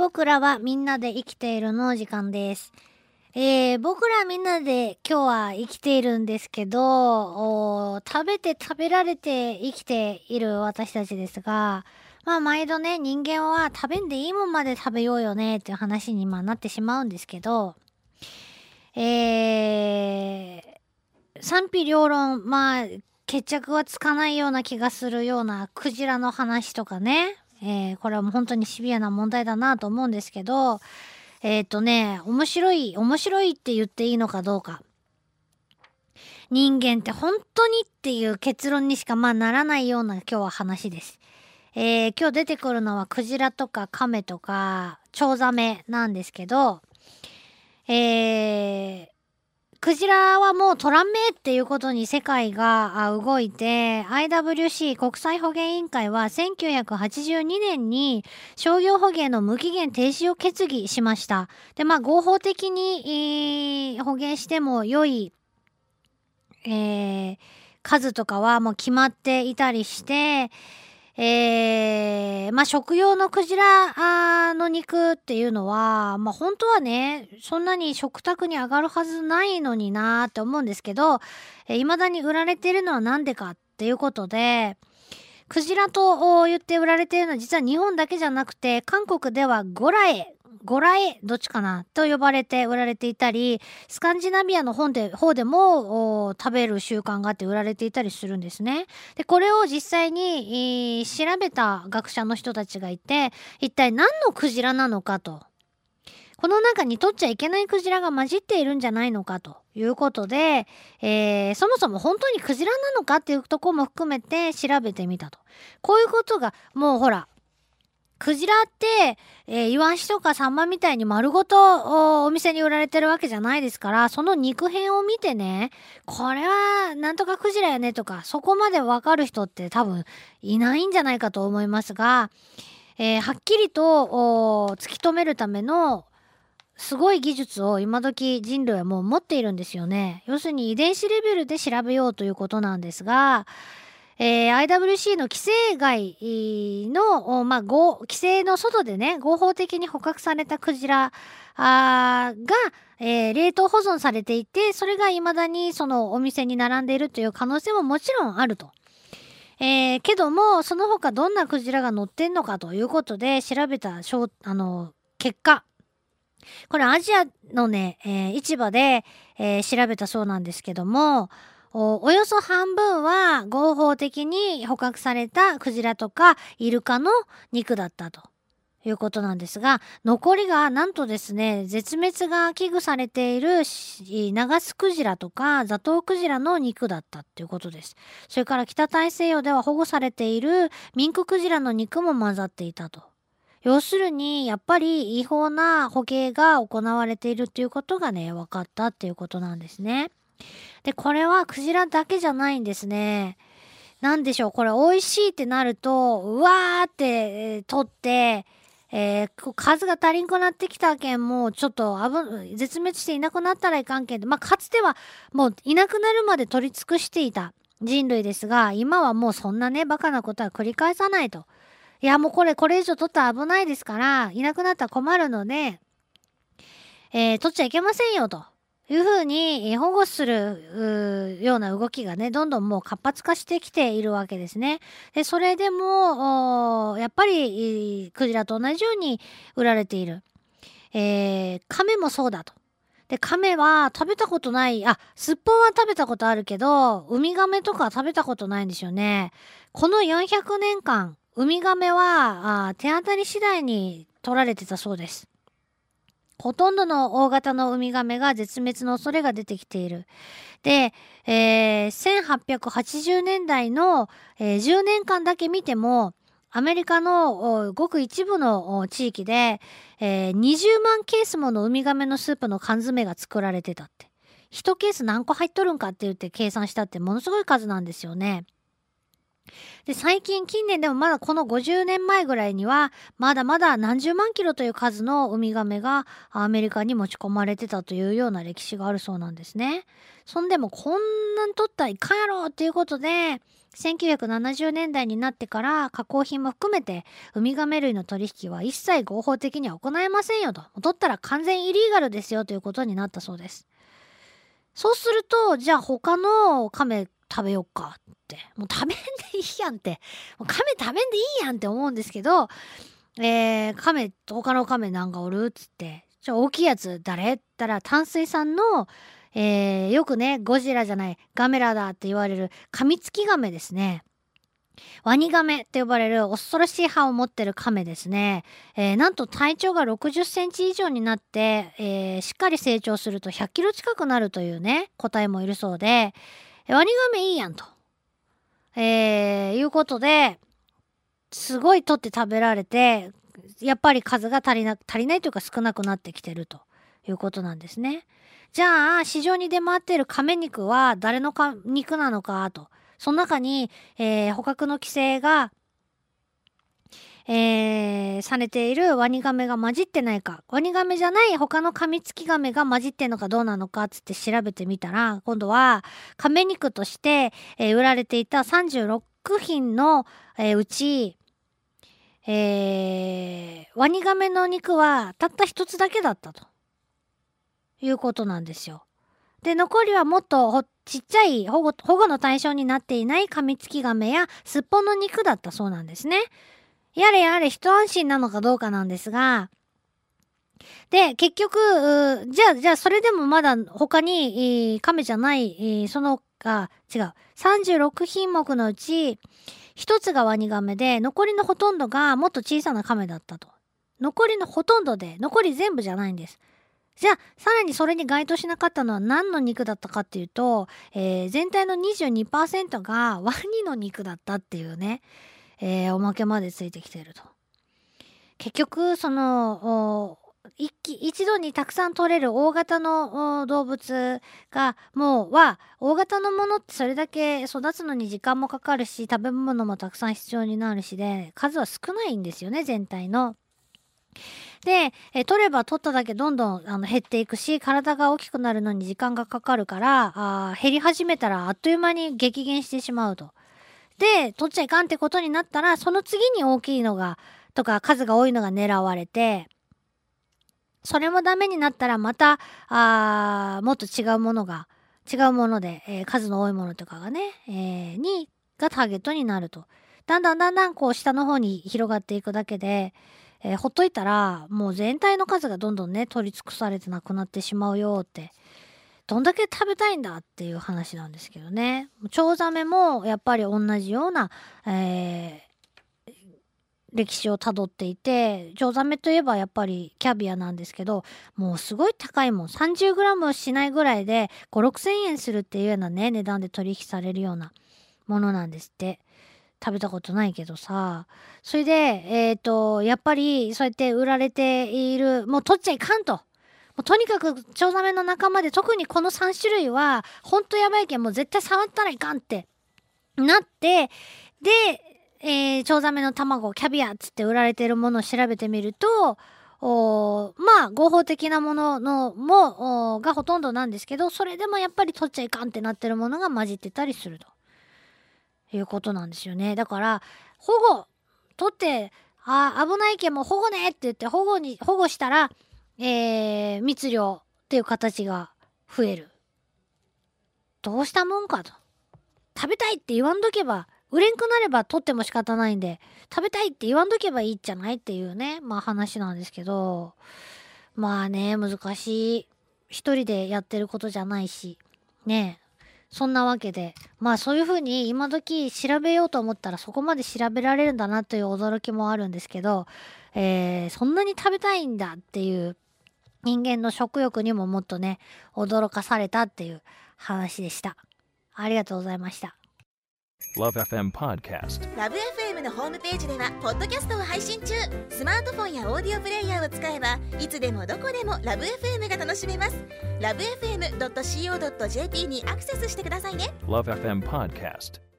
僕らはみんなで生きているの時間です。僕らみんなで今日は生きているんですけど、食べて食べられて生きている私たちですが、まあ毎度ね、人間は食べんでいいもんまで食べようよねっていう話になってしまうんですけど、賛否両論、まあ決着はつかないような気がするようなクジラの話とかね、これはもう本当にシビアな問題だなと思うんですけど、面白いって言っていいのかどうか。人間って本当にっていう結論にしかならないような今日は話です。今日出てくるのはクジラとかカメとかチョウザメなんですけど、クジラはもう取らんめっていうことに世界が動いて、 IWC 国際捕鯨委員会は1982年に商業捕鯨の無期限停止を決議しました。で、合法的に、捕鯨しても良い、数とかはもう決まっていたりして、食用のクジラの肉っていうのは、本当はね、そんなに食卓に上がるはずないのになーって思うんですけど、未だに売られてるのはなんでかっていうことで、クジラと言って売られてるのは実は日本だけじゃなくて、韓国ではゴラエ、どっちかなと呼ばれて売られていたり、スカンジナビアの方でも食べる習慣があって売られていたりするんですね。で、これを実際に、調べた学者の人たちがいて、一体何のクジラなのかと。この中に取っちゃいけないクジラが混じっているんじゃないのかということで、そもそも本当にクジラなのかっていうところも含めて調べてみたと。こういうことが、もうほら、クジラって、イワシとかサンマみたいに丸ごと お店に売られてるわけじゃないですから、その肉片を見てね、これはなんとかクジラやねとか、そこまでわかる人って多分いないんじゃないかと思いますが、はっきりと突き止めるためのすごい技術を今時人類はもう持っているんですよね。要するに遺伝子レベルで調べようということなんですが、IWC の規制外の、規制の外でね、合法的に捕獲されたクジラが、冷凍保存されていて、それが未だにそのお店に並んでいるという可能性ももちろんあると。けども、その他どんなクジラが乗ってんのかということで調べた結果、これアジアのね、市場で、調べたそうなんですけども、およそ半分は合法的に捕獲されたクジラとかイルカの肉だったということなんですが、残りがなんとですね、絶滅が危惧されているナガスクジラとかザトウクジラの肉だったということです。それから北大西洋では保護されているミンククジラの肉も混ざっていたと。要するにやっぱり違法な捕鯨が行われているということがね、分かったっていうことなんですね。で、これはクジラだけじゃないんですね。なんでしょう、これ美味しいってなると、うわーって取って、数が足りんくなってきたけん、もうちょっと絶滅していなくなったらいかんけん、かつてはもういなくなるまで取り尽くしていた人類ですが、今はもうそんなね、バカなことは繰り返さないと。いや、もうこれ以上取ったら危ないですから、いなくなったら困るので、取っちゃいけませんよと。いうふうに保護するような動きがね、どんどんもう活発化してきているわけですね。で、それでもやっぱりクジラと同じように売られている。カメもそうだと。で、カメは食べたことない、すっぽんは食べたことあるけど、ウミガメとかは食べたことないんですよね。この400年間、ウミガメは手当たり次第に取られてたそうです。ほとんどの大型のウミガメが絶滅の恐れが出てきている。で、1880年代の、10年間だけ見ても、アメリカのごく一部の地域で、20万ケースものウミガメのスープの缶詰が作られてたって。1ケース何個入っとるんかって言って計算したってものすごい数なんですよね。で、最近近年でもまだこの50年前ぐらいにはまだまだ何十万キロという数のウミガメがアメリカに持ち込まれてたというような歴史があるそうなんですね。そんでもこんなん取ったらいかんやろっていうことで、1970年代になってから加工品も含めてウミガメ類の取引は一切合法的には行えませんよと、取ったら完全イリーガルですよということになったそうです。そうすると、じゃあ他のカメ食べよっかって、もう食べんでいいやんって、もうカメ食べんでいいやんって思うんですけど、カメ他のカメなんかおるっつって、じゃあ大きいやつ誰ったら、淡水産のよくねゴジラじゃないガメラだって言われるカミツキガメですね、ワニガメって呼ばれる恐ろしい歯を持ってるカメですね、なんと体長が60センチ以上になって、しっかり成長すると100キロ近くなるというね個体もいるそうで、ワニガメいいやんと、いうことですごい取って食べられて、やっぱり数が足りないというか少なくなってきてるということなんですね。じゃあ市場に出回っている亀肉は誰の肉なのかと、その中に、捕獲の規制が、されているワニガメが混じってないか、ワニガメじゃない他のカミツキガメが混じってんのかどうなのかつって調べてみたら、今度は亀肉として、売られていた36品の、うち、ワニガメの肉はたった一つだけだったということなんですよ。で、残りはもっとちっちゃい保護の対象になっていないカミツキガメやスッポンの肉だったそうなんですね。やれやれ一安心なのかどうかなんですが、で結局じゃあそれでもまだ他にカメじゃないその違う36品目のうち一つがワニガメで、残りのほとんどがもっと小さなカメだったと。残りのほとんどで、残り全部じゃないんです。じゃあさらにそれに該当しなかったのは何の肉だったかっていうと、全体の 22% がワニの肉だったっていうね、おまけまでついてきていると。結局その一度にたくさん取れる大型の動物が大型のものってそれだけ育つのに時間もかかるし、食べ物もたくさん必要になるしで、数は少ないんですよね全体の。で、取れば取っただけどんどん減っていくし、体が大きくなるのに時間がかかるから、減り始めたらあっという間に激減してしまうと。で、取っちゃいかんってことになったら、その次に大きいのがとか数が多いのが狙われて、それもダメになったらまたもっと違うもので、数の多いものとかがね、がターゲットになると。だんだんこう下の方に広がっていくだけで、ほっといたらもう全体の数がどんどんね取り尽くされてなくなってしまうよって、どんだけ食べたいんだっていう話なんですけどね。チョウザメもやっぱり同じような、歴史をたどっていて、チョウザメといえばやっぱりキャビアなんですけど、もうすごい高いもん、 30g しないぐらいで 5,000〜6,000円するっていうようなね値段で取引されるようなものなんですって。食べたことないけどさ。それでやっぱりそうやって売られている、もう取っちゃいかんと、もうとにかくチョウザメの仲間で特にこの3種類はほんとやばいけん、もう絶対触ったらいかんってなって、で、チョウザメの卵キャビアっつって売られているものを調べてみると、合法的なもののもがほとんどなんですけど、それでもやっぱり取っちゃいかんってなってるものが混じってたりするということなんですよね。だから保護取って、危ないけんもう保護ねって言って保護したら、密漁っていう形が増える。どうしたもんかと、食べたいって言わんとけば、売れんくなれば取っても仕方ないんで、食べたいって言わんとけばいいじゃないっていうね、話なんですけど、難しい、一人でやってることじゃないしね。そんなわけで、そういう風に今時調べようと思ったらそこまで調べられるんだなという驚きもあるんですけど、そんなに食べたいんだっていう人間の食欲にももっとね驚かされたっていう話でした。ありがとうございました。 LoveFM Podcast LoveFM のホームページではポッドキャストを配信中。スマートフォンやオーディオプレイヤーを使えばいつでもどこでも LoveFM が楽しめます。LoveFM.co.jp にアクセスしてくださいね。LoveFM Podcast